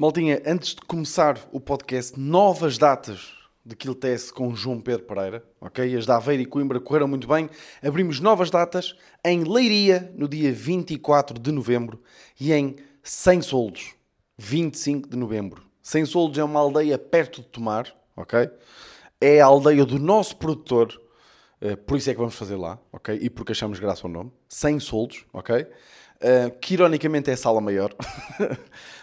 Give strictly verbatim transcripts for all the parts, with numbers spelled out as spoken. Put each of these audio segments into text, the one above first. Maltinha, antes de começar o podcast, novas datas de Quiltece com João Pedro Pereira, ok? As da Aveira e Coimbra correram muito bem. Abrimos novas datas em Leiria, no dia vinte e quatro de novembro, e em Cem Soldos, vinte e cinco de novembro. Cem Soldos é uma aldeia perto de Tomar, ok? É a aldeia do nosso produtor, por isso é que vamos fazer lá, ok? E porque achamos graça ao nome. Cem Soldos, ok? Uh, que ironicamente é a sala maior,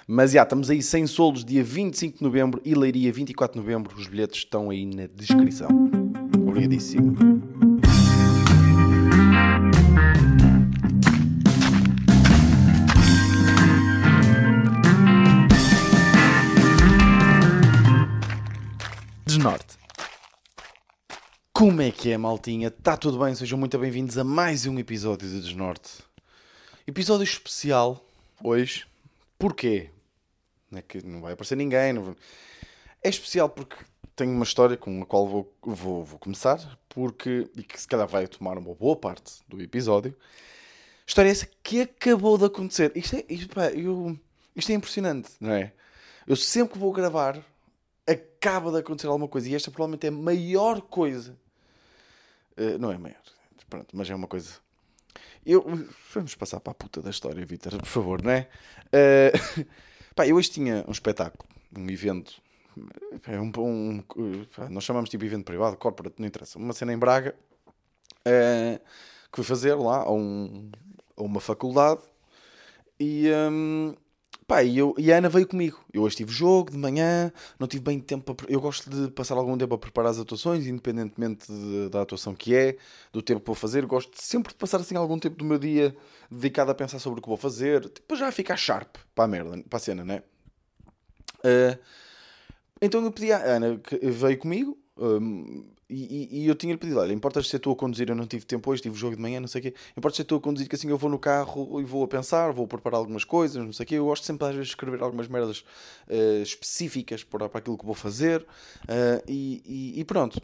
mas já, estamos aí sem soldos, dia vinte e cinco de novembro, e Leiria, vinte e quatro de novembro, os bilhetes estão aí na descrição. Obrigadíssimo. Desnorte. Como é que é, maltinha? Está tudo bem? Sejam muito bem-vindos a mais um episódio de Desnorte. Episódio especial hoje. Porquê? Não, é que não vai aparecer ninguém. Não... É especial porque tenho uma história com a qual vou, vou, vou começar. Porque, e que se calhar vai tomar uma boa parte do episódio. História essa que acabou de acontecer. Isto é, isto, pá, eu, isto é impressionante, não é? Eu sempre que vou gravar, acaba de acontecer alguma coisa. E esta provavelmente é a maior coisa. Uh, não é maior, pronto, mas é uma coisa... Eu, vamos passar para a puta da história, Vítor, por favor, não é? Uh, pá, eu hoje tinha um espetáculo, um evento, um, um, pá, nós chamamos tipo evento privado, corporate, não interessa, uma cena em Braga, uh, que fui fazer lá a, um, a uma faculdade, e, um, pá, e, eu, e a Ana veio comigo. Eu hoje tive jogo de manhã, não tive bem tempo, para, eu gosto de passar algum tempo a preparar as atuações, independentemente de, da atuação que é, do tempo que vou fazer, gosto sempre de passar assim algum tempo do meu dia dedicado a pensar sobre o que vou fazer, tipo, já ficar sharp para a merda, para a cena, não é? Uh, então eu pedi à Ana que veio comigo, um, e, e eu tinha-lhe pedido, olha, importas ser tu a conduzir, eu não tive tempo hoje, tive jogo de manhã, não sei o quê, importas ser tu a conduzir, que assim eu vou no carro e vou a pensar, vou preparar algumas coisas, não sei o quê, eu gosto sempre às vezes de escrever algumas merdas uh, específicas para, para aquilo que vou fazer, uh, e, e, e pronto.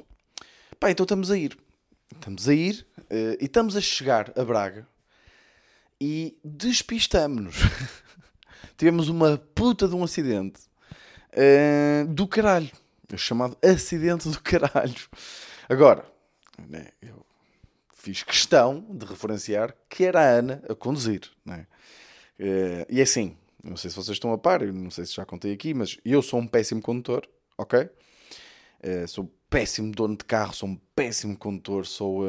Pá, então estamos a ir, estamos a ir, uh, e estamos a chegar a Braga, e despistamo-nos. Tivemos uma puta de um acidente, uh, do caralho. O chamado acidente do caralho. Agora, né, eu fiz questão de referenciar que era a Ana a conduzir. Né? E é assim, não sei se vocês estão a par, não sei se já contei aqui, mas eu sou um péssimo condutor, ok? Sou péssimo dono de carro, sou um péssimo condutor, sou...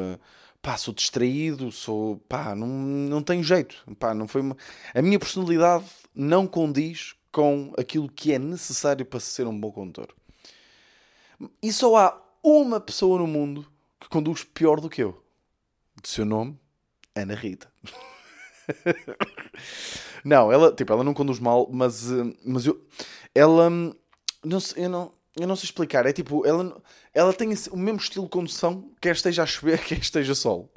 Pá, sou distraído, sou... Pá, não, não tenho jeito. Pá, não foi uma... A minha personalidade não condiz com aquilo que é necessário para ser um bom condutor. E só há uma pessoa no mundo que conduz pior do que eu. De seu nome, Ana Rita. Não, ela, tipo, ela não conduz mal, mas, mas eu... Ela... Não sei, eu, não, eu não sei explicar. É tipo, ela, ela tem o mesmo estilo de condução, quer esteja a chover, quer esteja sol.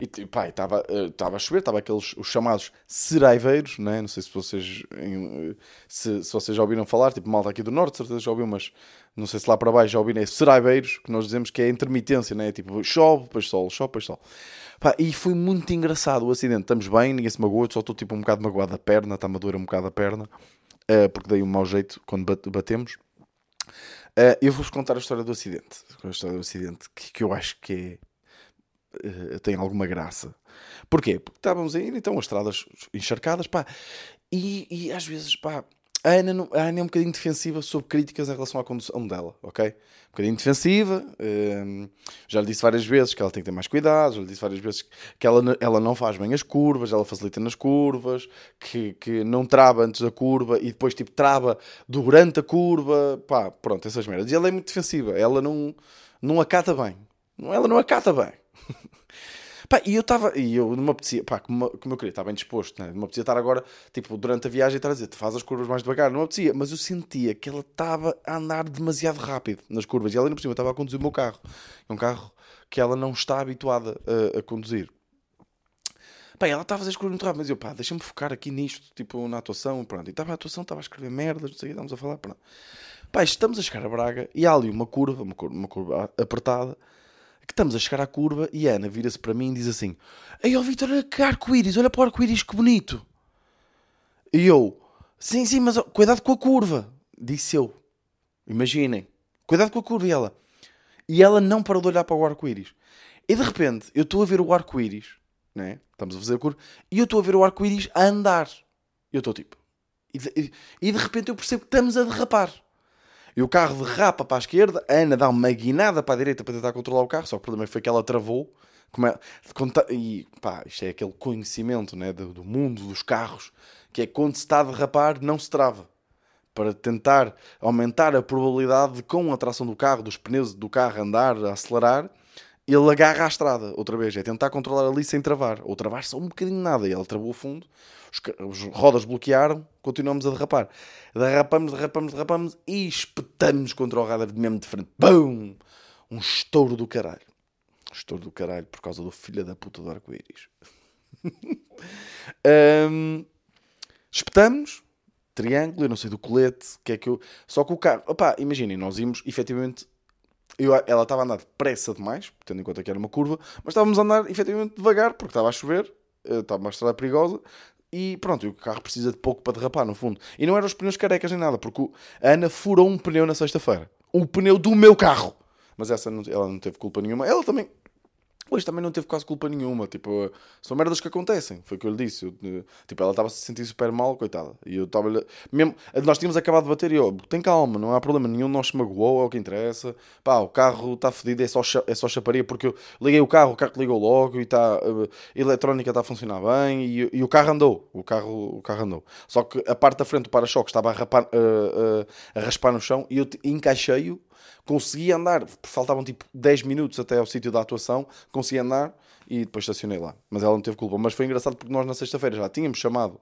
E, pá, estava a chover, estava aqueles os chamados seraiveiros, né? Não sei se vocês, se, se vocês já ouviram falar, tipo, malta aqui do norte, certeza já ouviu, mas... Não sei se lá para baixo já ouviram, é seraiveiros, que nós dizemos que é intermitência, né? Tipo, chove, depois sol, chove, depois sol. Pá, e foi muito engraçado o acidente. Estamos bem, ninguém se magoou, só estou tipo um bocado magoado a perna, está-me a doer um bocado a perna, uh, porque dei um mau jeito quando batemos. Uh, eu vou-vos contar a história do acidente, a história do acidente que, que eu acho que é, uh, tem alguma graça. Porquê? Porque estávamos aí, então, as estradas encharcadas, pá, e, e às vezes, pá, A Ana, não, a Ana é um bocadinho defensiva sobre críticas em relação à condução dela, ok? Um bocadinho defensiva, hum, já lhe disse várias vezes que ela tem que ter mais cuidado, já lhe disse várias vezes que ela, ela não faz bem as curvas, ela facilita nas curvas, que, que não trava antes da curva e depois tipo trava durante a curva, pá, pronto, essas merdas. E ela é muito defensiva, ela não, não acata bem, ela não acata bem. Pá, e eu estava, e eu não me apetecia, pá, como, como eu queria, estava bem disposto, não é? Não me apetecia estar agora, tipo, durante a viagem, estar a dizer, faz as curvas mais devagar, não me apetecia, mas eu sentia que ela estava a andar demasiado rápido nas curvas, e ela ainda por cima estava a conduzir o meu carro, é um carro que ela não está habituada a, a conduzir. Pá, ela estava a fazer as curvas muito rápido, mas eu, pá, deixa-me focar aqui nisto, tipo, na atuação, pronto, e estava a atuação, estava a escrever merdas, não sei o que, estávamos a falar, pronto. Pá, estamos a chegar a Braga, e há ali uma curva, uma curva, uma curva apertada, que estamos a chegar à curva e a Ana vira-se para mim e diz assim: ei, ó Vítor, olha que arco-íris, olha para o arco-íris, que bonito. E eu, Sim, sim, mas cuidado com a curva, disse eu. Imaginem. Cuidado com a curva. E ela, e ela não parou de olhar para o arco-íris. E de repente, eu estou a ver o arco-íris, né? Estamos a fazer a curva, e eu estou a ver o arco-íris a andar. Eu estou tipo... E de, e de repente eu percebo que estamos a derrapar. E o carro derrapa para a esquerda, a Ana dá uma guinada para a direita para tentar controlar o carro, só que o problema foi que ela travou. Como é, e pá, isto é aquele conhecimento, né, do, do mundo, dos carros, que é quando se está a derrapar, não se trava. Para tentar aumentar a probabilidade de, com a tração do carro, dos pneus do carro andar, a acelerar, ele agarra a estrada outra vez. É tentar controlar ali sem travar. Ou travar só um bocadinho nada. E ela travou o fundo, os, os rodas bloquearam, continuamos a derrapar. Derrapamos, derrapamos, derrapamos e espetamos contra o radar de mesmo de frente. Bum! Um estouro do caralho. Estouro do caralho por causa do filho da puta do arco-íris. um, espetamos. Triângulo, eu não sei do colete, que é que eu... Só que o carro... Opá, imaginem, nós íamos, efetivamente... Eu, ela estava a andar depressa demais, tendo em conta que era uma curva, mas estávamos a andar, efetivamente, devagar, porque estava a chover, estava uma estrada perigosa, e pronto, e o carro precisa de pouco para derrapar, no fundo. E não eram os pneus carecas nem nada, porque a Ana furou um pneu na sexta-feira. O pneu do meu carro! Mas essa não, ela não teve culpa nenhuma. Ela também... Hoje também não teve quase culpa nenhuma, tipo, são merdas que acontecem, foi o que eu lhe disse. Eu, tipo, ela estava a se sentir super mal, coitada. E eu estava-lhe, mesmo, nós tínhamos acabado de bater e eu, tem calma, não há problema nenhum, não se magoou, é o que interessa. Pá, o carro está fodido, é só, é só chaparia, porque eu liguei o carro, o carro ligou logo e está, a eletrónica está a funcionar bem e, e o carro andou, o carro, o carro andou. Só que a parte da frente do para-choques estava a, rapar, a, a, a raspar no chão e eu encaixei-o. Consegui andar, faltavam tipo dez minutos até ao sítio da atuação, consegui andar e depois estacionei lá. Mas ela não teve culpa. Mas foi engraçado porque nós na sexta-feira já tínhamos chamado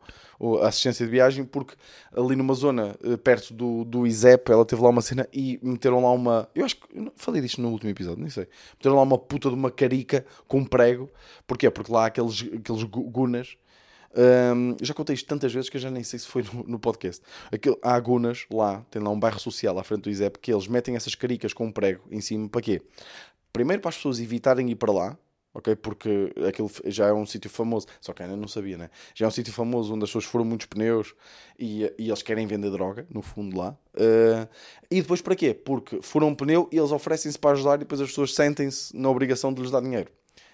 a assistência de viagem porque ali numa zona perto do, do I S E P ela teve lá uma cena e meteram lá uma... Eu acho que... Eu falei disto no último episódio, nem sei. Meteram lá uma puta de uma carica com um prego. Porquê? Porque lá há aqueles, aqueles gunas... Hum, eu já contei isto tantas vezes que eu já nem sei se foi no, no podcast. Aquilo, há agunas lá, tem lá um bairro social à frente do I S E P que eles metem essas caricas com um prego em cima. Para quê? Primeiro para as pessoas evitarem ir para lá, ok? Porque aquilo já é um sítio famoso. Só que ainda não sabia, né? Já é um sítio famoso onde as pessoas foram muitos pneus e, e eles querem vender droga, no fundo lá. Uh, e depois para quê? Porque foram um pneu e eles oferecem-se para ajudar e depois as pessoas sentem-se na obrigação de lhes dar dinheiro.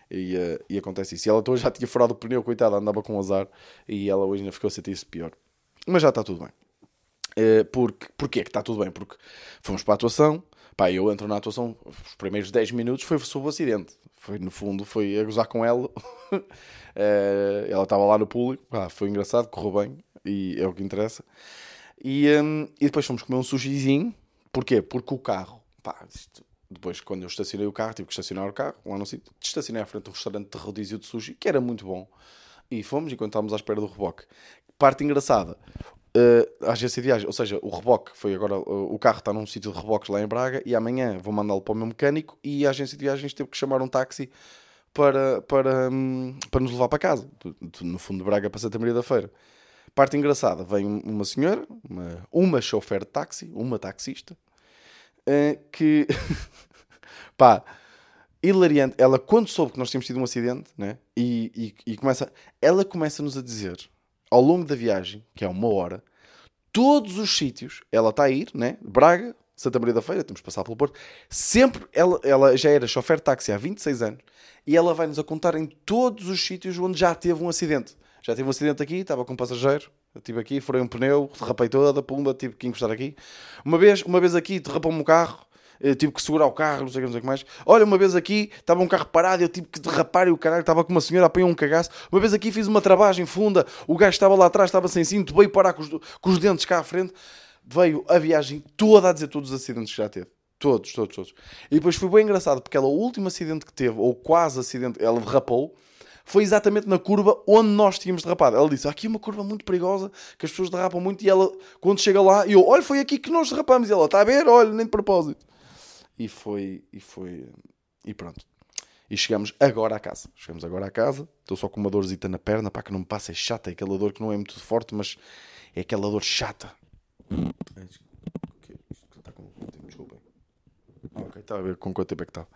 E, uh, e acontece isso. E ela já tinha furado o pneu, coitada, andava com azar. E ela hoje ainda ficou a sentir-se pior. Mas já está tudo bem. Uh, porque, porquê que está tudo bem? Porque fomos para a atuação. Pá, eu entro na atuação, os primeiros dez minutos foi sobre o acidente. Foi, no fundo, foi a gozar com ela. uh, ela estava lá no público. Pá, foi engraçado, correu bem. E é o que interessa. E, um, e depois fomos comer um sushizinho. Porquê? Porque o carro... Pá, isto... Depois, quando eu estacionei o carro, tive que estacionar o carro, lá no sítio, estacionei à frente de um restaurante de rodízio de sushi, que era muito bom. E fomos, enquanto estávamos à espera do reboque. Parte engraçada, uh, a agência de viagem, ou seja, o reboque foi agora, uh, o carro está num sítio de reboques lá em Braga, e amanhã vou mandá-lo para o meu mecânico, e a agência de viagens teve que chamar um táxi para, para, um, para nos levar para casa, no fundo de Braga para Santa Maria da Feira. Parte engraçada, vem uma senhora, uma, uma chofer de táxi, uma taxista, Uh, que, pá, hilariante. Ela, quando soube que nós tínhamos tido um acidente, né? e, e, e começa, ela começa-nos a dizer, ao longo da viagem, que é uma hora, todos os sítios, ela está a ir, né? Braga, Santa Maria da Feira, temos que passar pelo Porto, sempre, ela, ela já era chofer de táxi há vinte e seis anos, e ela vai-nos a contar em todos os sítios onde já teve um acidente. Já tive um acidente aqui, estava com um passageiro, estive aqui, furei um pneu, derrapei toda, pumba, tive que encostar aqui. Uma vez, uma vez aqui, derrapou-me um carro, tive que segurar o carro, não sei o que mais. Olha, uma vez aqui, estava um carro parado, eu tive que derrapar e o caralho, estava com uma senhora, apanhou um cagaço. Uma vez aqui fiz uma travagem funda, o gajo estava lá atrás, estava sem cinto, veio parar com os, com os dentes cá à frente. Veio a viagem toda a dizer todos os acidentes que já teve. Todos, todos, todos. E depois foi bem engraçado, porque ela, o último acidente que teve, ou quase acidente, ela derrapou, foi exatamente na curva onde nós tínhamos derrapado. Ela disse, aqui é uma curva muito perigosa, que as pessoas derrapam muito, e ela, quando chega lá, eu, olha, foi aqui que nós derrapamos. E ela, está a ver? Olha, nem de propósito. E foi, e foi, e pronto. E chegamos agora à casa. Chegamos agora à casa, estou só com uma dorzita na perna, pá, que não me passa, é chata, é aquela dor que não é muito forte, mas é aquela dor chata. Desculpem. Ah, ok, estava a ver com quanto tempo é que estava.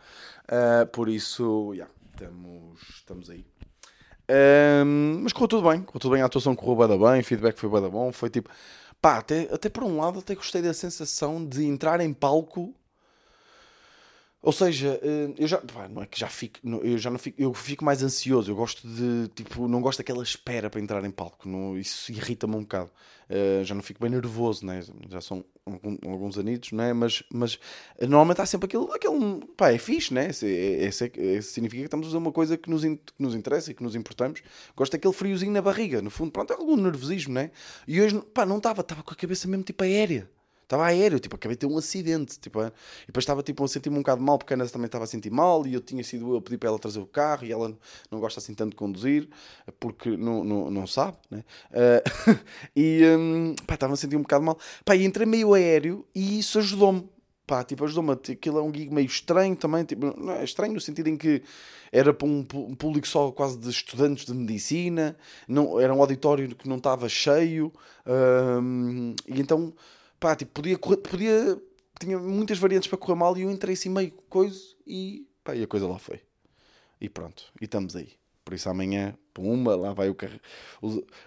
Uh, por isso, já. Yeah. Estamos, estamos aí. Um, mas correu tudo bem, correu tudo bem, a atuação correu bué da bem, o feedback foi bué da bom, foi tipo... Pá, até, até por um lado até gostei da sensação de entrar em palco, ou seja, eu já, pá, não é que já fico, eu já não fico, eu fico mais ansioso, eu gosto de, tipo, não gosto daquela espera para entrar em palco, não, isso irrita-me um bocado, uh, já não fico bem nervoso, né? Já são alguns anitos, né? mas, mas normalmente há sempre aquele, aquele pá, é fixe, né? Esse, esse, esse significa que estamos a fazer uma coisa que nos, in, que nos interessa e que nos importamos. Gosto daquele friozinho na barriga, no fundo, pronto, é algum nervosismo, né? E hoje, pá, não estava, estava com a cabeça mesmo tipo aérea, estava aéreo, tipo, acabei de ter um acidente, tipo, e depois estava tipo, a sentir-me um bocado mal, porque a Ana também estava a sentir mal, e eu tinha sido eu a pedir para ela trazer o carro, e ela não gosta assim tanto de conduzir, porque não, não, não sabe, né? Uh, e, um, pá, estava a sentir um bocado mal, pá, e entrei meio aéreo, e isso ajudou-me, pá, tipo, ajudou-me, aquilo é um gig meio estranho também, tipo, não é estranho no sentido em que era para um público só quase de estudantes de medicina, não, era um auditório que não estava cheio, um, e então... Pá, tipo, podia correr, podia, tinha muitas variantes para correr mal e eu entrei assim meio coisa e, pá, e a coisa lá foi. E pronto, e estamos aí. Por isso amanhã, pumba, lá vai o carro.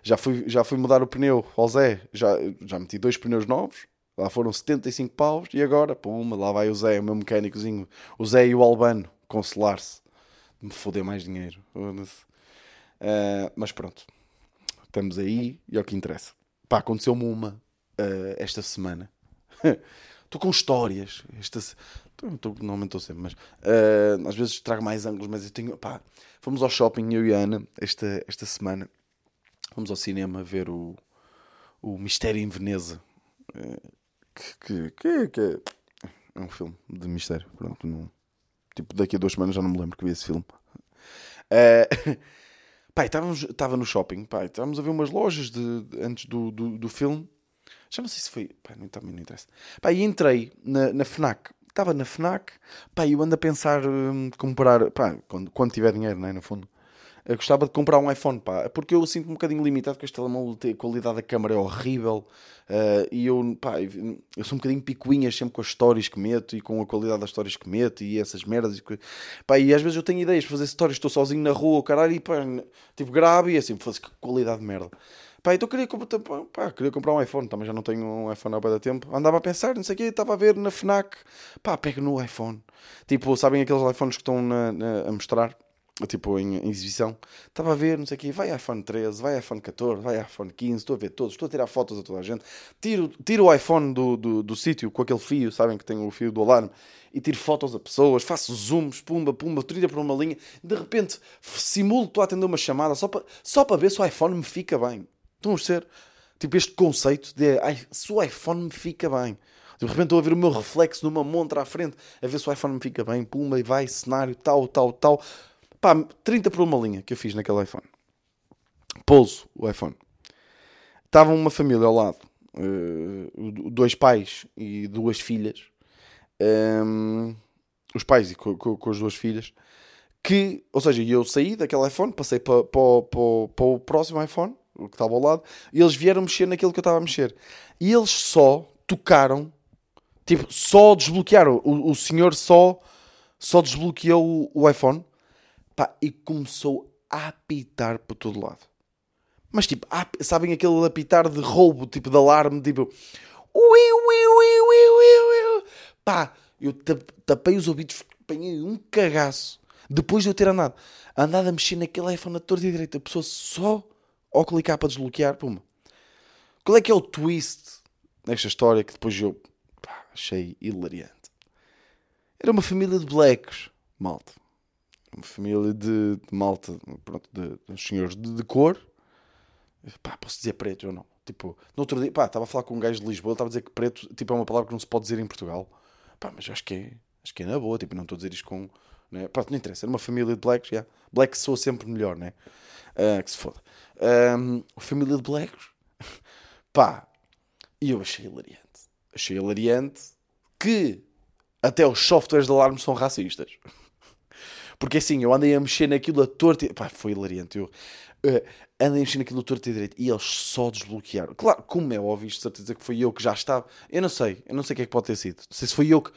Já fui, já fui mudar o pneu ao Zé, já, já meti dois pneus novos, lá foram setenta e cinco paus e agora, pumba, lá vai o Zé, o meu mecânicozinho, o Zé e o Albano, consolar-se, de me foder mais dinheiro. Uh, mas pronto, estamos aí e é o que interessa. Pá, aconteceu-me uma. Uh, esta semana estou com histórias. Esta se... tô, tô, normalmente estou sempre, mas uh, às vezes trago mais ângulos. Mas eu tenho, pá, fomos ao shopping, eu e a Ana, esta, esta semana. Fomos ao cinema ver o, o Mistério em Veneza, uh, que, que, que, que é um filme de mistério. Pronto, não, tipo, daqui a duas semanas já não me lembro que vi esse filme. Uh, pá, estava no shopping, pá, estávamos a ver umas lojas de, de, antes do, do, do filme. Já não sei se foi... Pá, não, também não interessa. Pá, e entrei na, na Fnac. Estava na Fnac. Pá, eu ando a pensar hum, comprar... Pá, quando, quando tiver dinheiro, não é? No fundo. Eu gostava de comprar um iPhone, pá. Porque eu sinto-me um bocadinho limitado com este telemóvel. A qualidade da câmera é horrível. Uh, e eu, pá, eu sou um bocadinho picuinhas sempre com as stories que meto. E com a qualidade das stories que meto. E essas merdas. E, pá, e às vezes eu tenho ideias para fazer stories. Estou sozinho na rua, caralho. E pá, tipo, gravo. E assim, fosse que qualidade de merda. Pá, então queria, pá, queria comprar um iPhone, também já não tenho um iPhone há bué de tempo. Andava a pensar, não sei o quê, estava a ver na Fnac, pá, pego no iPhone. Tipo, sabem aqueles iPhones que estão na, na, a mostrar, tipo, em, em exibição? Estava a ver, não sei o quê, vai iPhone treze, vai iPhone catorze, vai iPhone quinze, estou a ver todos, estou a tirar fotos a toda a gente. Tiro, tiro o iPhone do, do, do sítio com aquele fio, sabem que tem o fio do alarme, e tiro fotos a pessoas, faço zooms, pumba, pumba, trilha por uma linha, de repente simulo que estou a atender uma chamada só para só para ver se o iPhone me fica bem. Estão a ser, tipo, este conceito de ai, se o iPhone me fica bem. De repente estou a ver o meu reflexo numa montra à frente, a ver se o iPhone me fica bem. Puma, e vai, cenário, tal, tal, tal. Pá, trinta por uma linha que eu fiz naquele iPhone. Pouso o iPhone. Estava uma família ao lado. Uh, dois pais e duas filhas. Um, os pais e com, com, com as duas filhas. Que, ou seja, eu saí daquele iPhone, passei para, para, para, para o próximo iPhone. O que estava ao lado, e eles vieram mexer naquilo que eu estava a mexer. E eles só tocaram, tipo, só desbloquearam. O, o senhor só, só desbloqueou o, o iPhone, pá, e começou a apitar por todo lado. Mas, tipo, ap, sabem aquele apitar de roubo, tipo, de alarme, tipo... Ui, ui, ui, ui, ui. Pá, eu tapei os ouvidos, apanhei um cagaço. Depois de eu ter andado, andado a mexer naquele iPhone na torta e direita, a pessoa só... Ao clicar para desbloquear, puma. Qual é que é o twist nesta história que depois eu, pá, achei hilariante? Era uma família de blacks, malta. Uma família de, de malta, pronto, de, de senhores de, de cor. Pá, posso dizer preto ou não? Tipo, no outro dia, pá, estava a falar com um gajo de Lisboa, estava a dizer que preto, tipo, é uma palavra que não se pode dizer em Portugal. Pá, mas acho que é, acho que é na boa, tipo, não estou a dizer isto com... Né? Pronto, não interessa, era uma família de blacks, yeah. Blacks soa sempre melhor, né? Uh, que se foda. Um, família de blacks, pá, e eu achei hilariante. Achei hilariante que até os softwares de alarme são racistas. Porque assim, eu andei a mexer naquilo a torto e... Pá, foi hilariante. Eu uh, andei a mexer naquilo a torto e direito e eles só desbloquearam. Claro, como é óbvio, de certeza que foi eu que já estava. Eu não sei, eu não sei o que é que pode ter sido. Não sei se foi eu que...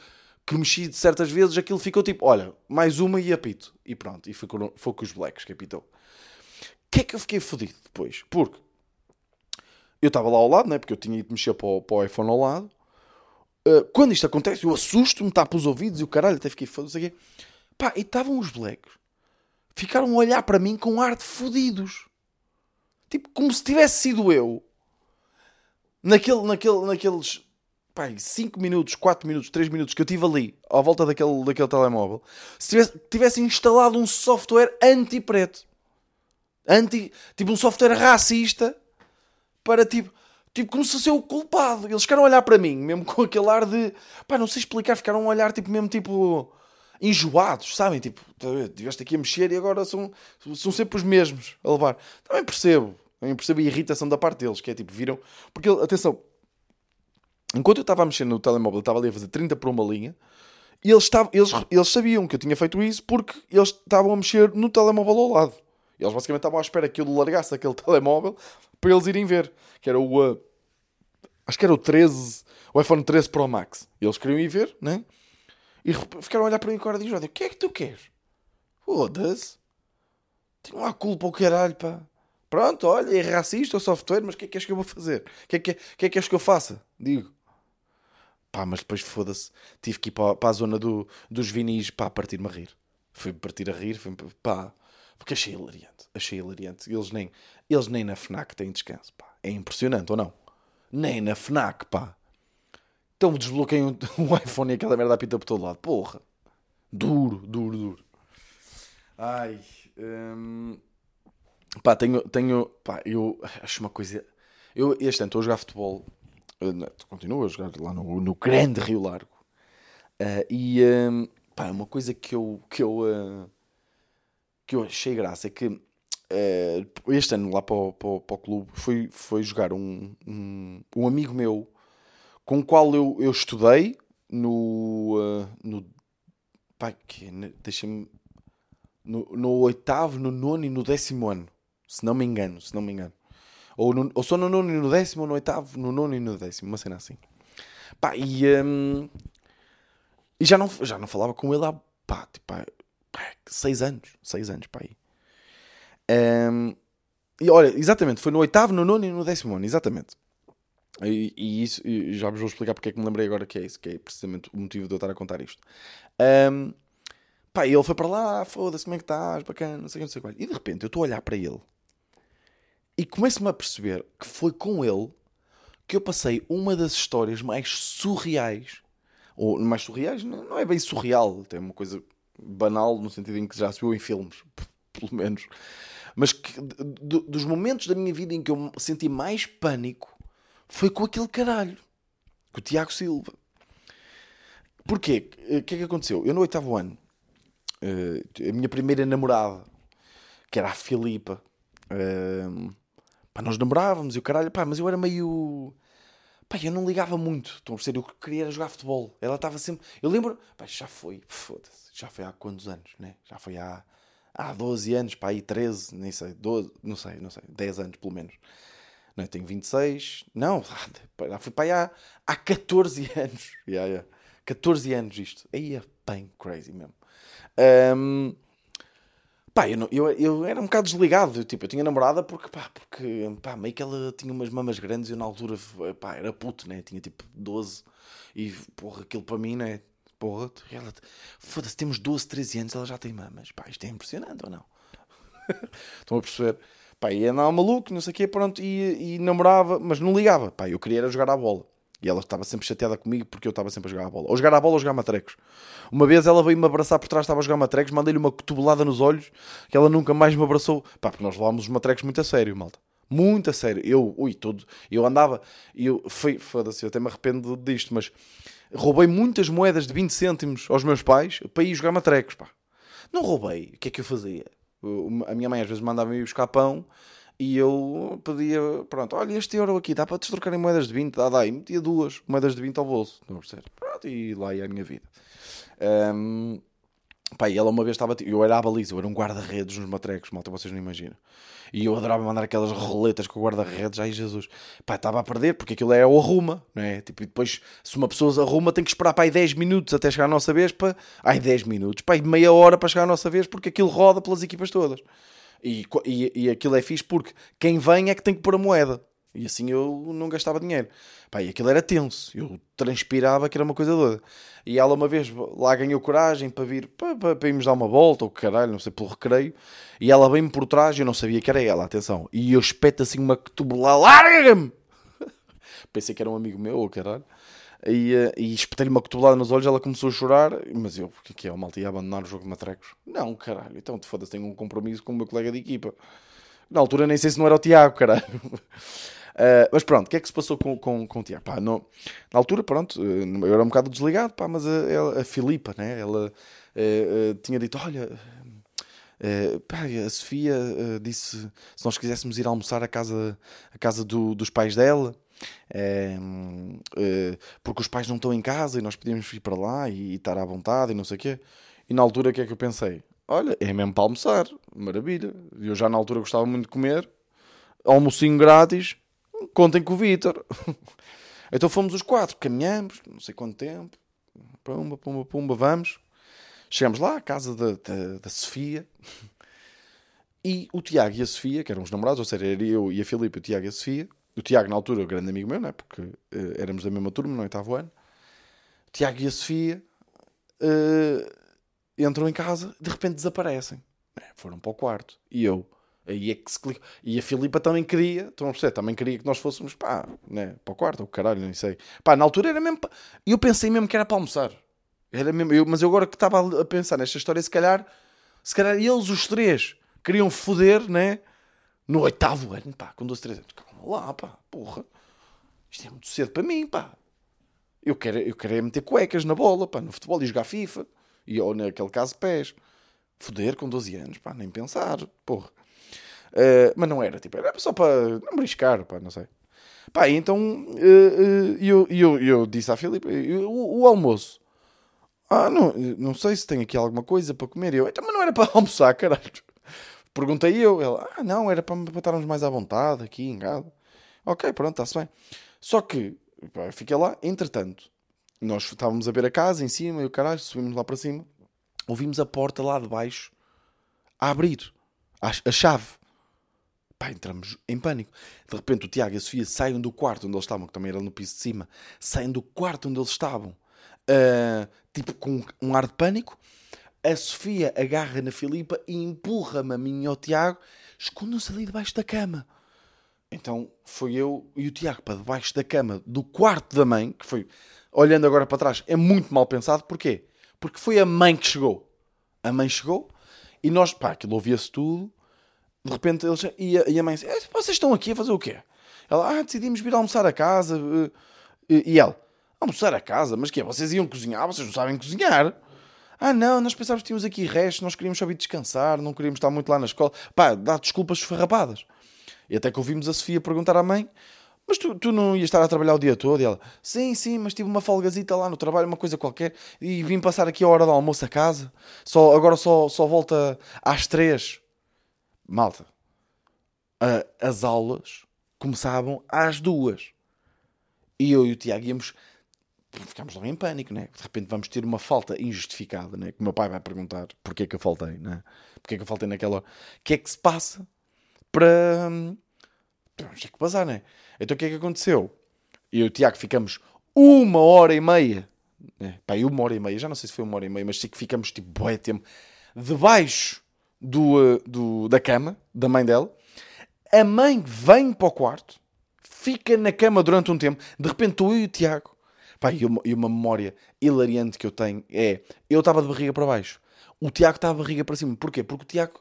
que mexi de certas vezes, aquilo ficou tipo, olha, mais uma e apito. E pronto, e foi com, foi com os blacks que apitou. que é que eu fiquei fodido depois? Porque eu estava lá ao lado, né? Porque eu tinha ido mexer para o, para o iPhone ao lado. Uh, quando isto acontece, eu assusto-me, tapo os ouvidos e o caralho, até fiquei fodido, não sei o quê. Pá, e estavam os blecos. Ficaram a olhar para mim com ar de fodidos. Tipo, como se tivesse sido eu. Naquele, naquele, naqueles... Pai, cinco minutos, quatro minutos, três minutos que eu tive ali, à volta daquele, daquele telemóvel, se tivesse, tivesse instalado um software anti-preto, anti, tipo um software racista, para tipo, tipo como se fosse o culpado. Eles ficaram a olhar para mim, mesmo com aquele ar de... Pá, não sei explicar, ficaram a olhar tipo, mesmo tipo enjoados, sabem? Tipo, estiveste aqui a mexer e agora são, são sempre os mesmos a levar. Também percebo, também percebo a irritação da parte deles, que é tipo, viram... Porque, atenção... Enquanto eu estava a mexer no telemóvel, eu estava ali a fazer trinta por uma linha, e eles, tavam, eles, eles sabiam que eu tinha feito isso porque eles estavam a mexer no telemóvel ao lado. E eles basicamente estavam à espera que eu largasse aquele telemóvel para eles irem ver. Que era o... Uh, acho que era o treze... O iPhone treze Pro Max. Eles queriam ir ver, né? E ficaram a olhar para mim com a hora de... O que é que tu queres? Foda-se. Tenho lá culpa ao caralho, pá. Pronto, olha, é racista o software, mas o que é que és que eu vou fazer? O que é que, que, é que és que eu faça? Digo. Pá, mas depois foda-se, tive que ir para, para a zona do, dos vinis, pá, partir-me a rir. Fui-me partir a rir, fui-me, pá, porque achei hilariante, achei hilariante. Eles nem, eles nem na Fnac têm descanso, pá. É impressionante, ou não? Nem na Fnac, pá. Então me desbloqueei um, um iPhone e aquela merda a pinta por todo lado, porra. Duro, duro, duro. Ai, hum... pá, tenho, tenho, pá, eu acho uma coisa, eu este ano estou a jogar futebol. Continuo a jogar lá no, no grande Rio Largo. Uh, e um, pá, uma coisa que eu, que eu, uh, que eu achei graça é que uh, este ano lá para o, para o, para o clube foi, foi jogar um, um, um amigo meu com o qual eu, eu estudei no. Uh, no pá, que, deixa-me. No, no oitavo, no nono e no décimo ano. Se não me engano, se não me engano. Ou, no, ou só no nono e no décimo, ou no oitavo, no nono e no décimo, uma cena assim. Pá, e, um, e já, não, já não falava com ele há, pá, tipo, pá, seis anos, seis anos, pá, aí. Um, e olha, exatamente, foi no oitavo, no nono e no décimo ano, exatamente. E, e isso, e já vos vou explicar porque é que me lembrei agora que é isso, que é precisamente o motivo de eu estar a contar isto. Um, pá, e ele foi para lá, foda-se, como é que estás, bacana, não sei o que, não sei qual. E de repente eu estou a olhar para ele. E começo-me a perceber que foi com ele que eu passei uma das histórias mais surreais. Ou mais surreais? Não é bem surreal. É uma coisa banal, no sentido em que já se viu em filmes, pelo menos. Mas que, do, dos momentos da minha vida em que eu senti mais pânico foi com aquele caralho. Com o Tiago Silva. Porquê? O que é que aconteceu? Eu no oitavo ano, a minha primeira namorada, que era a Filipa, Uh, pá, nós namorávamos e o caralho, pá, mas eu era meio... Pá, eu não ligava muito, estão a perceber? Eu queria era jogar futebol. Ela estava sempre... Eu lembro... Pá, já foi, foda-se, já foi há quantos anos, né? Já foi há, há doze anos, pá, aí treze, nem sei, doze, não sei, não sei, dez anos pelo menos. Não, eu tenho vinte e seis, não, já foi para aí há, há catorze anos. Yeah, yeah. catorze anos isto. Aí é bem crazy mesmo. Um... Pá, eu, não, eu, eu era um bocado desligado, eu, tipo, eu tinha namorada porque, pá, porque, pá, meio que ela tinha umas mamas grandes e eu na altura, pá, era puto, né, tinha tipo doze e, porra, aquilo para mim, né, porra, ela, foda-se, temos doze, treze anos, ela já tem mamas, pá, isto é impressionante ou não? Estão a perceber? Pá, e andava maluco, não sei o quê, pronto, e, e namorava, mas não ligava, pá, eu queria era jogar à bola. E ela estava sempre chateada comigo porque eu estava sempre a jogar a bola. Ou jogar a bola ou jogar matrecos. Uma vez ela veio-me abraçar por trás, estava a jogar matrecos, mandei-lhe uma cotovelada nos olhos que ela nunca mais me abraçou. Pá, porque nós levámos os matrecos muito a sério, malta. Muito a sério. Eu, ui, todo. Eu andava, eu, foi, foda-se, eu até me arrependo disto, mas roubei muitas moedas de vinte cêntimos aos meus pais para ir jogar matrecos, pá. Não roubei. O que é que eu fazia? Eu, a minha mãe às vezes mandava-me ir buscar pão. E eu pedia, pronto, olha, este euro aqui, dá para te trocar em moedas de vinte, dá, dá, e metia duas moedas de vinte ao bolso, não percebo. Pronto, e lá ia a minha vida. Um, pá, e ela uma vez estava, eu era a baliza, eu era um guarda-redes nos matrecos, malta, vocês não imaginam. E eu adorava mandar aquelas roletas com o guarda-redes, ai Jesus, pá, estava a perder, porque aquilo é o arruma, não é? Tipo, e depois, se uma pessoa arruma, tem que esperar, pá, aí dez minutos até chegar à nossa vez, pá, ai dez minutos, pá, aí meia hora para chegar à nossa vez, porque aquilo roda pelas equipas todas. E, e, e aquilo é fixe porque quem vem é que tem que pôr a moeda. E assim eu não gastava dinheiro. Pá, e aquilo era tenso. Eu transpirava, que era uma coisa doida. E ela uma vez lá ganhou coragem para vir, para, para, para irmos dar uma volta, ou caralho, não sei, pelo recreio. E ela vem-me por trás, eu não sabia que era ela, atenção. E eu espeto assim uma cotovelada, larga-me! Pensei que era um amigo meu, ou caralho. E, e espetei-lhe uma cotovelada nos olhos, ela começou a chorar. Mas eu, o que é que é? O malta ia abandonar o jogo de matrecos? Não, caralho, então te foda-se, tenho um compromisso com o meu colega de equipa. Na altura nem sei se não era o Tiago, caralho. Uh, mas pronto, o que é que se passou com, com, com o Tiago? Pá, não, na altura, pronto, eu era um bocado desligado, pá, mas a, a, a Filipa, né, ela uh, uh, tinha dito, olha, uh, pá, a Sofia uh, disse se nós quiséssemos ir almoçar à casa, à casa do, dos pais dela, uh, uh, porque os pais não estão em casa e nós podíamos ir para lá e, e estar à vontade e não sei o quê. E na altura o que é que eu pensei? Olha, é mesmo para almoçar, maravilha. Eu já na altura gostava muito de comer, almocinho grátis, contem com o Vítor. Então fomos os quatro, caminhamos, não sei quanto tempo, pumba, pumba, pumba, vamos. Chegamos lá à casa da, da, da Sofia e o Tiago e a Sofia, que eram os namorados, ou seja, era eu e a Filipa, o Tiago e a Sofia. O Tiago, na altura, o grande amigo meu, não é? Porque uh, éramos da mesma turma, no oitavo ano. O Tiago e a Sofia uh, entram em casa, de repente desaparecem. É, foram para o quarto e eu... Aí é que se clica. E a Filipa também queria, estão a perceber, também queria que nós fôssemos, pá, né, para o quarto, ou caralho, nem sei. Pá, na altura era mesmo, eu pensei mesmo que era para almoçar. Era mesmo, eu, mas eu agora que estava a pensar nesta história, se calhar, se calhar eles os três queriam foder, né, no oitavo ano, pá, com doze, treze anos. Calma lá, pá, porra. Isto é muito cedo para mim, pá. Eu quero, eu quero meter cuecas na bola, pá, no futebol e jogar FIFA. E, ou naquele caso, pés. Foder com doze anos, pá, nem pensar, porra. Uh, mas não era, tipo, era só para não briscar, pá, não sei. Pá, e então uh, uh, eu, eu, eu disse à Filipa, o, o almoço. Ah, não, não sei se tem aqui alguma coisa para comer. Eu, então, mas não era para almoçar, caralho. Perguntei eu, ela, ah, não, era para, para estarmos mais à vontade aqui em casa. Ok, pronto, está-se bem. Só que, pá, eu fiquei lá, entretanto, nós estávamos a ver a casa em cima e o caralho, subimos lá para cima, ouvimos a porta lá de baixo a abrir, a, a chave. Pá, entramos em pânico. De repente o Tiago e a Sofia saem do quarto onde eles estavam, que também era no piso de cima, saem do quarto onde eles estavam, uh, tipo com um ar de pânico. A Sofia agarra na Filipa e empurra-me a mim e ao Tiago, escondam-se ali debaixo da cama. Então foi eu e o Tiago para debaixo da cama do quarto da mãe, que foi, olhando agora para trás, é muito mal pensado. Porquê? Porque foi a mãe que chegou. A mãe chegou e nós, pá, aquilo ouvia-se tudo. De repente, eles, e, a, e a mãe disse, eh, vocês estão aqui a fazer o quê? Ela, ah, decidimos vir almoçar a casa. E, e ela, almoçar a casa? Mas o quê? Vocês iam cozinhar? Vocês não sabem cozinhar? Ah, não, nós pensávamos que tínhamos aqui restos, nós queríamos só vir descansar, não queríamos estar muito lá na escola. Pá, dá desculpas esfarrapadas. E até que ouvimos a Sofia perguntar à mãe, mas tu, tu não ias estar a trabalhar o dia todo? E ela, sim, sim, mas tive uma folgazita lá no trabalho, uma coisa qualquer, e vim passar aqui a hora do almoço a casa. Só, agora só, só volta às três. Malta, uh, as aulas começavam às duas. E eu e o Tiago íamos... Ficámos logo em pânico, né? De repente vamos ter uma falta injustificada, né? Que o meu pai vai perguntar porquê que eu faltei, né? Porquê que eu faltei naquela hora? O que é que se passa para... Para ter que passar, né? Então o que é que aconteceu? Eu e o Tiago ficamos uma hora e meia. Né? Pá, uma hora e meia. Já não sei se foi uma hora e meia, mas sei que ficamos tipo bué tempo debaixo... Do, do, da cama, da mãe dela. A mãe vem para o quarto, fica na cama durante um tempo. De repente estou eu e o Tiago. Pá, e, uma, e uma memória hilariante que eu tenho é, eu estava de barriga para baixo, o Tiago estava de barriga para cima. Porquê? Porque o Tiago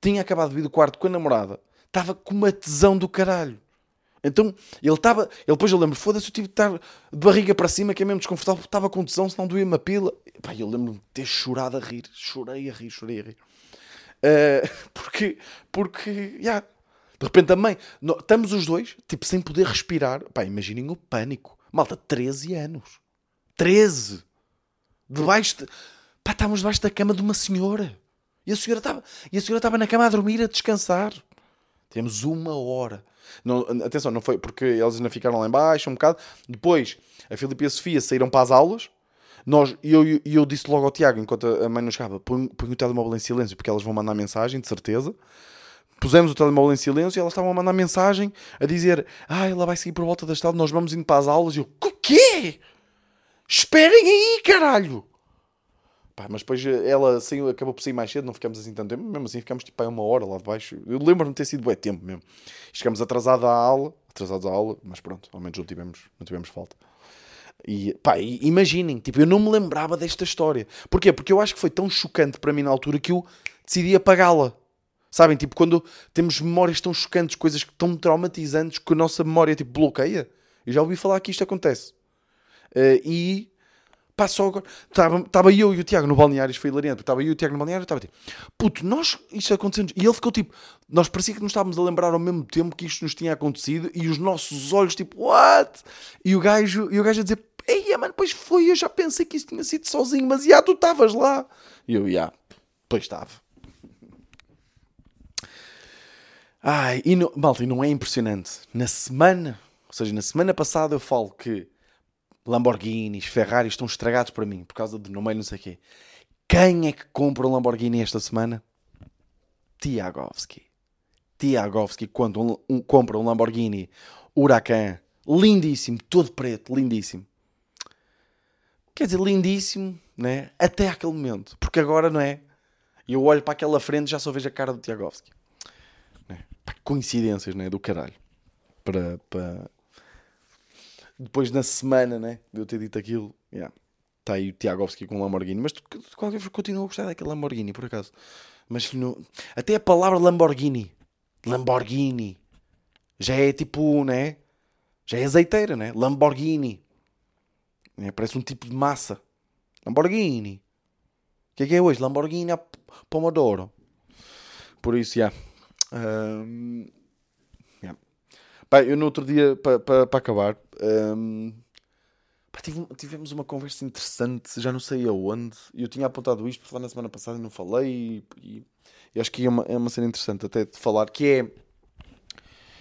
tinha acabado de vir do quarto com a namorada, estava com uma tesão do caralho. Então ele estava, ele depois eu lembro, foda-se, eu tive de estar de barriga para cima, que é mesmo desconfortável, estava com tesão, senão doía-me a pila. Pá, eu lembro-me de ter chorado a rir, chorei a rir, chorei a rir. Uh, porque, porque yeah. De repente a mãe, nós, estamos os dois tipo sem poder respirar. Pá, imaginem o pânico, malta, treze anos, treze, debaixo de... Pá, estávamos debaixo da cama de uma senhora e a senhora estava, e a senhora estava na cama a dormir, a descansar. Temos uma hora. Não, atenção, não foi porque eles ainda ficaram lá em baixo um bocado. Depois a Filipe e a Sofia saíram para as aulas. Nós, e eu, eu, eu disse logo ao Tiago, enquanto a mãe não chegava, põe o telemóvel em silêncio, porque elas vão mandar mensagem, de certeza. pusemos o telemóvel em silêncio e elas estavam a mandar mensagem a dizer: ah, ela vai sair por volta das tarde, nós vamos indo para as aulas. E eu: o quê? Esperem aí, caralho! Pá, mas depois ela saiu, acabou por sair mais cedo, não ficamos assim tanto tempo. Mesmo assim ficámos tipo aí uma hora lá de baixo. Eu lembro-me de ter sido bué tempo mesmo. Chegámos atrasados à aula, atrasados à aula, mas pronto, ao menos não tivemos, não tivemos falta. E pá, imaginem, tipo, eu não me lembrava desta história. Porquê? Porque eu acho que foi tão chocante para mim na altura que eu decidi apagá-la. Sabem, tipo, quando temos memórias tão chocantes, coisas tão traumatizantes que a nossa memória, tipo, bloqueia. Eu já ouvi falar que isto acontece. Uh, e... Pá, só agora... Estava eu e o Tiago no balneário, foi hilariante, porque estava eu e o Tiago no balneário, estava tipo... Puto, nós... Isto aconteceu... E ele ficou tipo... Nós parecia que nos estávamos a lembrar ao mesmo tempo que isto nos tinha acontecido e os nossos olhos, tipo... What? E o gajo, e o gajo a dizer... Eia, mano, pois foi, eu já pensei que isso tinha sido sozinho, mas, já, tu estavas lá. E eu, já, pois estava. Ai, e não, malta, e não é impressionante? Na semana, ou seja, na semana passada eu falo que Lamborghinis, Ferraris estão estragados para mim, por causa de no meio não sei o quê. Quem é que compra um Lamborghini esta semana? Tiagovski. Tiagovski, quando um, um, compra um Lamborghini Huracan, lindíssimo, todo preto, lindíssimo. Quer dizer, lindíssimo, né? Até aquele momento. Porque agora, não é? Eu olho para aquela frente e já só vejo a cara do Tiagovski. Né? Coincidências, né? Do caralho. Para, para... Depois, na semana, né? De eu ter dito aquilo, yeah. Está aí o Tiagovski com o Lamborghini. Mas de qualquer forma, continuo a gostar daquele Lamborghini, por acaso. Mas no... até a palavra Lamborghini. Lamborghini. Já é tipo, né? Já é azeiteira, né? Lamborghini. É, parece um tipo de massa. Lamborghini. O que é que é hoje? Lamborghini a Pomodoro. Por isso, já. Yeah. Um, yeah. Pá, eu no outro dia, para acabar, um, pá, tive, tivemos uma conversa interessante, já não sei aonde. Eu tinha apontado isto, porque lá na semana passada não falei. E, e acho que é uma, é uma cena interessante até de falar, que é...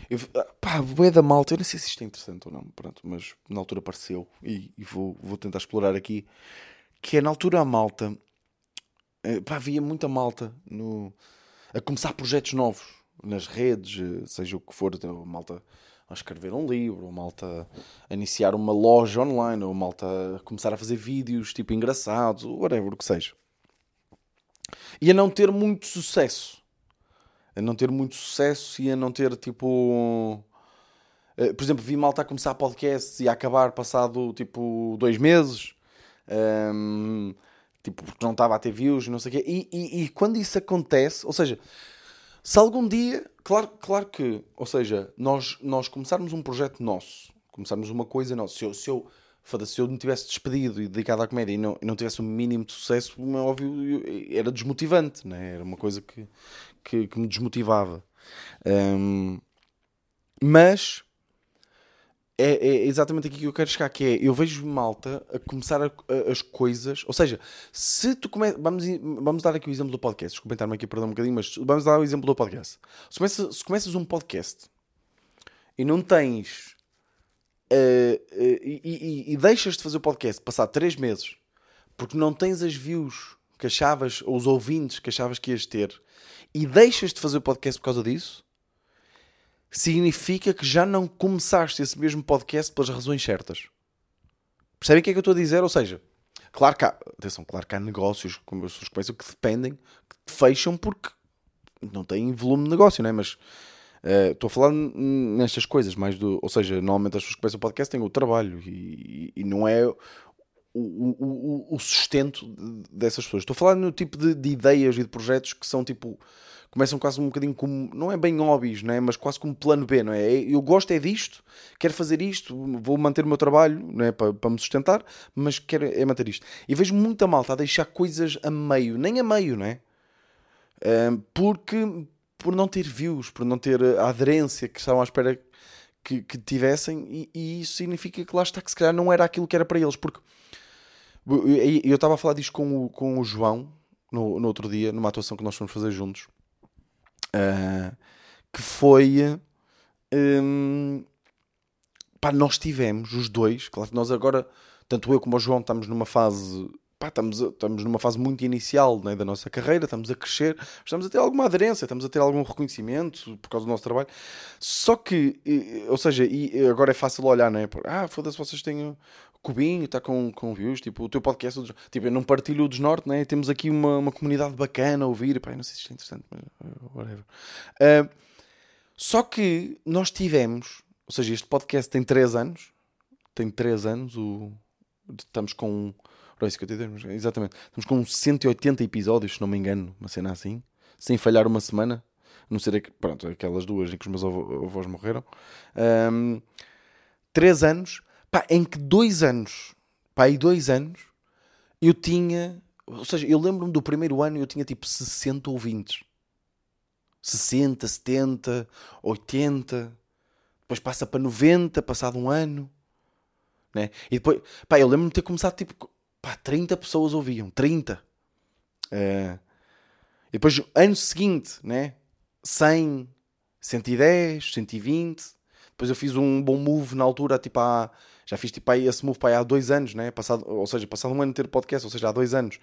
Eu, pá, bué da malta, eu não sei se isto é interessante ou não, pronto, mas na altura apareceu e, e vou, vou tentar explorar aqui, que é na altura a malta, pá, havia muita malta no, a começar projetos novos nas redes, seja o que for, a malta a escrever um livro, a malta a iniciar uma loja online, ou a malta a começar a fazer vídeos tipo engraçados, ou whatever, o que seja. E a não ter muito sucesso. A não ter muito sucesso e a não ter, tipo... Por exemplo, vi malta a começar podcasts e a acabar passado, tipo, dois meses. Um, tipo, porque não estava a ter views, não sei o quê. E, e, e quando isso acontece... Ou seja, se algum dia... Claro, claro que... Ou seja, nós, nós começarmos um projeto nosso. Começarmos uma coisa nossa. Se eu, se eu, se eu me tivesse despedido e dedicado à comédia e não, e não tivesse o mínimo de sucesso, é óbvio, era desmotivante, né? Era uma coisa que... Que, que me desmotivava. Um, mas é, é exatamente aqui que eu quero chegar, que é, eu vejo malta a começar a, a, as coisas, ou seja, se tu começas, vamos, vamos dar aqui o exemplo do podcast, desculpem-me aqui a perder um bocadinho, mas vamos dar o exemplo do podcast. Se começas, se começas um podcast e não tens, uh, uh, e, e, e deixas de fazer o podcast passar três meses, porque não tens as views que achavas, ou os ouvintes que achavas que ias ter, e deixas de fazer o podcast por causa disso, significa que já não começaste esse mesmo podcast pelas razões certas. Percebem o que é que eu estou a dizer? Ou seja, claro que há, atenção, claro que há negócios, como as pessoas pensam, que dependem, que fecham porque não têm volume de negócio, não é? Mas uh, estou a falar nestas coisas, mais do, ou seja, normalmente as pessoas que pensam o podcast têm o trabalho e, e, e não é... O, o, o sustento dessas pessoas. Estou a falar no tipo de, de ideias e de projetos que são tipo... Começam quase um bocadinho como... Não é bem hobbies, não é? Mas quase como plano B, não é? Eu gosto é disto, quero fazer isto, vou manter o meu trabalho, não é? Para, para me sustentar, mas quero é manter isto. E vejo muita malta a deixar coisas a meio. Nem a meio, não é? Porque... Por não ter views, por não ter a aderência que estavam à espera que, que tivessem. E, e isso significa que lá está, que se calhar não era aquilo que era para eles. Porque... Eu estava a falar disto com o, com o João no, no outro dia, numa atuação que nós fomos fazer juntos, uh, que foi um, pá, nós tivemos os dois, claro que nós agora, tanto eu como o João, estamos numa fase pá, estamos, estamos numa fase muito inicial, né, da nossa carreira, estamos a crescer, estamos a ter alguma aderência, estamos a ter algum reconhecimento por causa do nosso trabalho. Só que, ou seja, e agora é fácil olhar, né? Ah, foda-se, vocês têm... Cubinho, está com, com views, tipo, o teu podcast, o tipo, eu não partilho o Desnorte, né? Temos aqui uma, uma comunidade bacana a ouvir, pá, não sei se isto é interessante, mas whatever. Uh, só que nós tivemos, ou seja, este podcast tem três anos, tem três anos, o, estamos com, não é cinquenta e dois, exatamente, estamos com cento e oitenta episódios, se não me engano, uma cena assim, sem falhar uma semana, a não ser, pronto, aquelas duas em que os meus avós morreram, uh, três anos, pá, em que dois anos, pá, e dois anos, eu tinha, ou seja, eu lembro-me do primeiro ano, eu tinha tipo sessenta ouvintes. sessenta, setenta, oitenta, depois passa para noventa, passado um ano, né? E depois, pá, eu lembro-me de ter começado tipo, pá, trinta pessoas ouviam, trinta. Uh, e depois, ano seguinte, né? cem, cento e dez, cento e vinte, depois eu fiz um bom move na altura, tipo há... Já fiz tipo, aí, esse move para aí, há dois anos, né? Passado, ou seja, passado um ano de ter podcast, ou seja, há dois anos.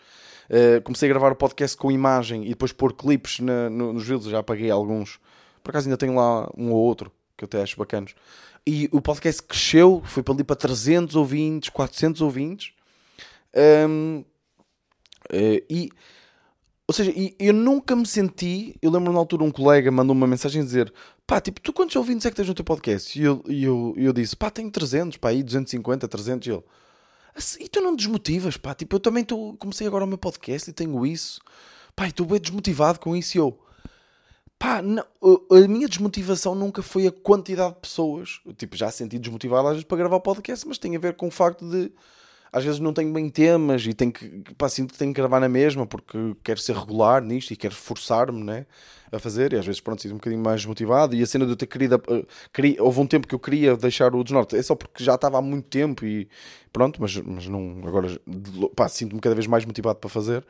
Uh, comecei a gravar o podcast com imagem e depois pôr clipes na, no, nos reels, já apaguei alguns. Por acaso ainda tenho lá um ou outro, que eu até acho bacanas. E o podcast cresceu, foi para ali para trezentos ouvintes, quatrocentos ouvintes. Um, uh, e, ou seja, e, eu nunca me senti... Eu lembro na altura um colega mandou-me uma mensagem a dizer... Pá, tipo, tu quantos ouvintes é que tens no teu podcast? E eu, eu, eu disse, pá, tenho trezentos, pá, aí duzentos e cinquenta, trezentos. E ele, assim, e tu não desmotivas, pá? Tipo, eu também tô, comecei agora o meu podcast e tenho isso. Pá, e estou bem desmotivado com isso. E eu, pá, não, a minha desmotivação nunca foi a quantidade de pessoas. Eu, tipo, já senti desmotivado às vezes para gravar o podcast, mas tem a ver com o facto de... Às vezes não tenho bem temas e tenho que, pá, sinto que tenho que gravar na mesma porque quero ser regular nisto e quero forçar-me, né, a fazer. E às vezes, pronto, sinto um bocadinho mais motivado. E a cena de eu ter querido... Uh, queria, houve um tempo que eu queria deixar o Desnorte. É só porque já estava há muito tempo e pronto, mas, mas não... Agora, pá, sinto-me cada vez mais motivado para fazer.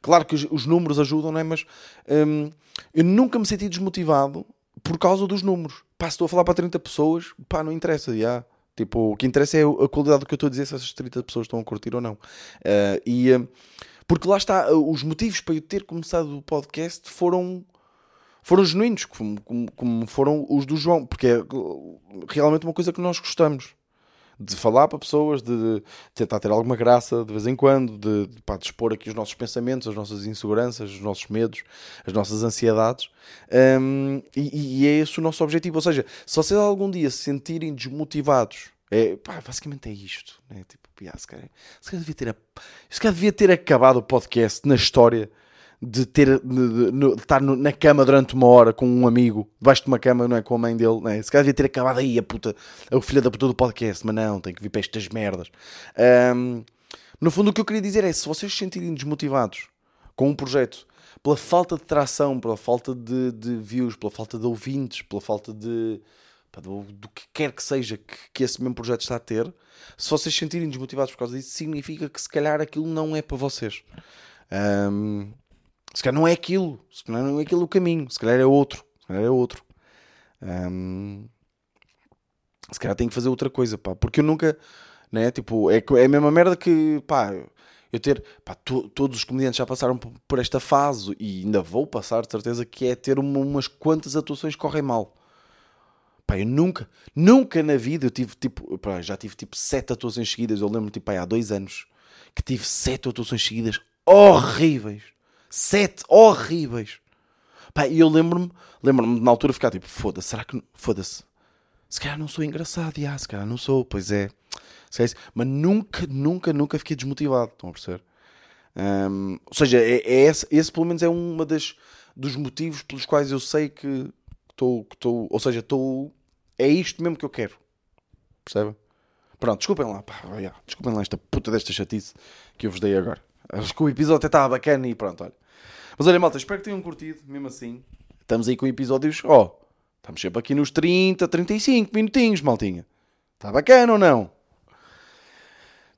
Claro que os, os números ajudam, né, mas um, eu nunca me senti desmotivado por causa dos números. Pá, se estou a falar para trinta pessoas, pá, não interessa, já... Tipo, o que interessa é a qualidade do que eu estou a dizer, se essas trinta pessoas estão a curtir ou não. Uh, e, uh, porque lá está, uh, os motivos para eu ter começado o podcast foram, foram genuínos, como, como, como foram os do João, porque é realmente uma coisa que nós gostamos. De falar para pessoas, de tentar ter alguma graça de vez em quando, de, de, pá, de expor aqui os nossos pensamentos, as nossas inseguranças, os nossos medos, as nossas ansiedades. Um, e, e é esse o nosso objetivo. Ou seja, se vocês algum dia se sentirem desmotivados, é, pá, basicamente é isto. Né? Tipo, pá, se calhar, se calhar devia ter, se calhar devia ter acabado o podcast na história de, ter, de, de, de estar no, na cama durante uma hora com um amigo, debaixo de uma cama, não é, com a mãe dele, não é? Se calhar devia ter acabado aí a puta, a filha da puta do podcast, mas não, tem que vir para estas merdas. Um, no fundo o que eu queria dizer é, se vocês se sentirem desmotivados com um projeto, pela falta de tração, pela falta de, de views, pela falta de ouvintes, pela falta de... Pá, do, do que quer que seja que, que esse mesmo projeto está a ter, se vocês se sentirem desmotivados por causa disso, significa que se calhar aquilo não é para vocês. Um, Se calhar não é aquilo, se calhar não é aquilo o caminho, se calhar é outro, se calhar é outro. Hum, se calhar tenho que fazer outra coisa, pá, porque eu nunca, né, tipo, é, é a mesma merda que, pá, eu ter, pá, to, todos os comediantes já passaram por esta fase e ainda vou passar, de certeza, que é ter uma, umas quantas atuações que correm mal. Pá, eu nunca, nunca na vida eu tive, tipo, pá, já tive, tipo, sete atuações seguidas, eu lembro, tipo, pá, há dois anos, que tive sete atuações seguidas horríveis. Sete horríveis. Pá, e eu lembro-me, lembro-me na altura ficar tipo, foda-se, será que, foda-se, se calhar não sou engraçado, já, se calhar não sou, pois é, se calhar, mas nunca, nunca, nunca fiquei desmotivado, estão a perceber? Um, ou seja, é, é esse, esse pelo menos é um dos motivos pelos quais eu sei que estou, que estou, ou seja, estou, é isto mesmo que eu quero, percebem? Pronto, desculpem lá, pá, já, desculpem lá esta puta desta chatice que eu vos dei agora. Acho que o episódio até estava bacana e pronto, olha. Mas olha, malta, espero que tenham curtido, mesmo assim. Estamos aí com episódios, ó, oh, estamos sempre aqui nos trinta, trinta e cinco minutinhos, maltinha. Está bacana ou não?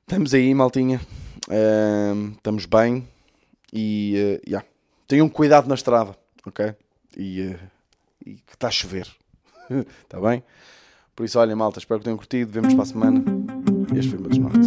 Estamos aí, maltinha. Uh, estamos bem. E, uh, yeah. Tenham cuidado na estrada, ok? E uh, que está a chover. Está bem? Por isso, olha, malta, espero que tenham curtido. Vemos para a semana. Este foi o meu Desnorte.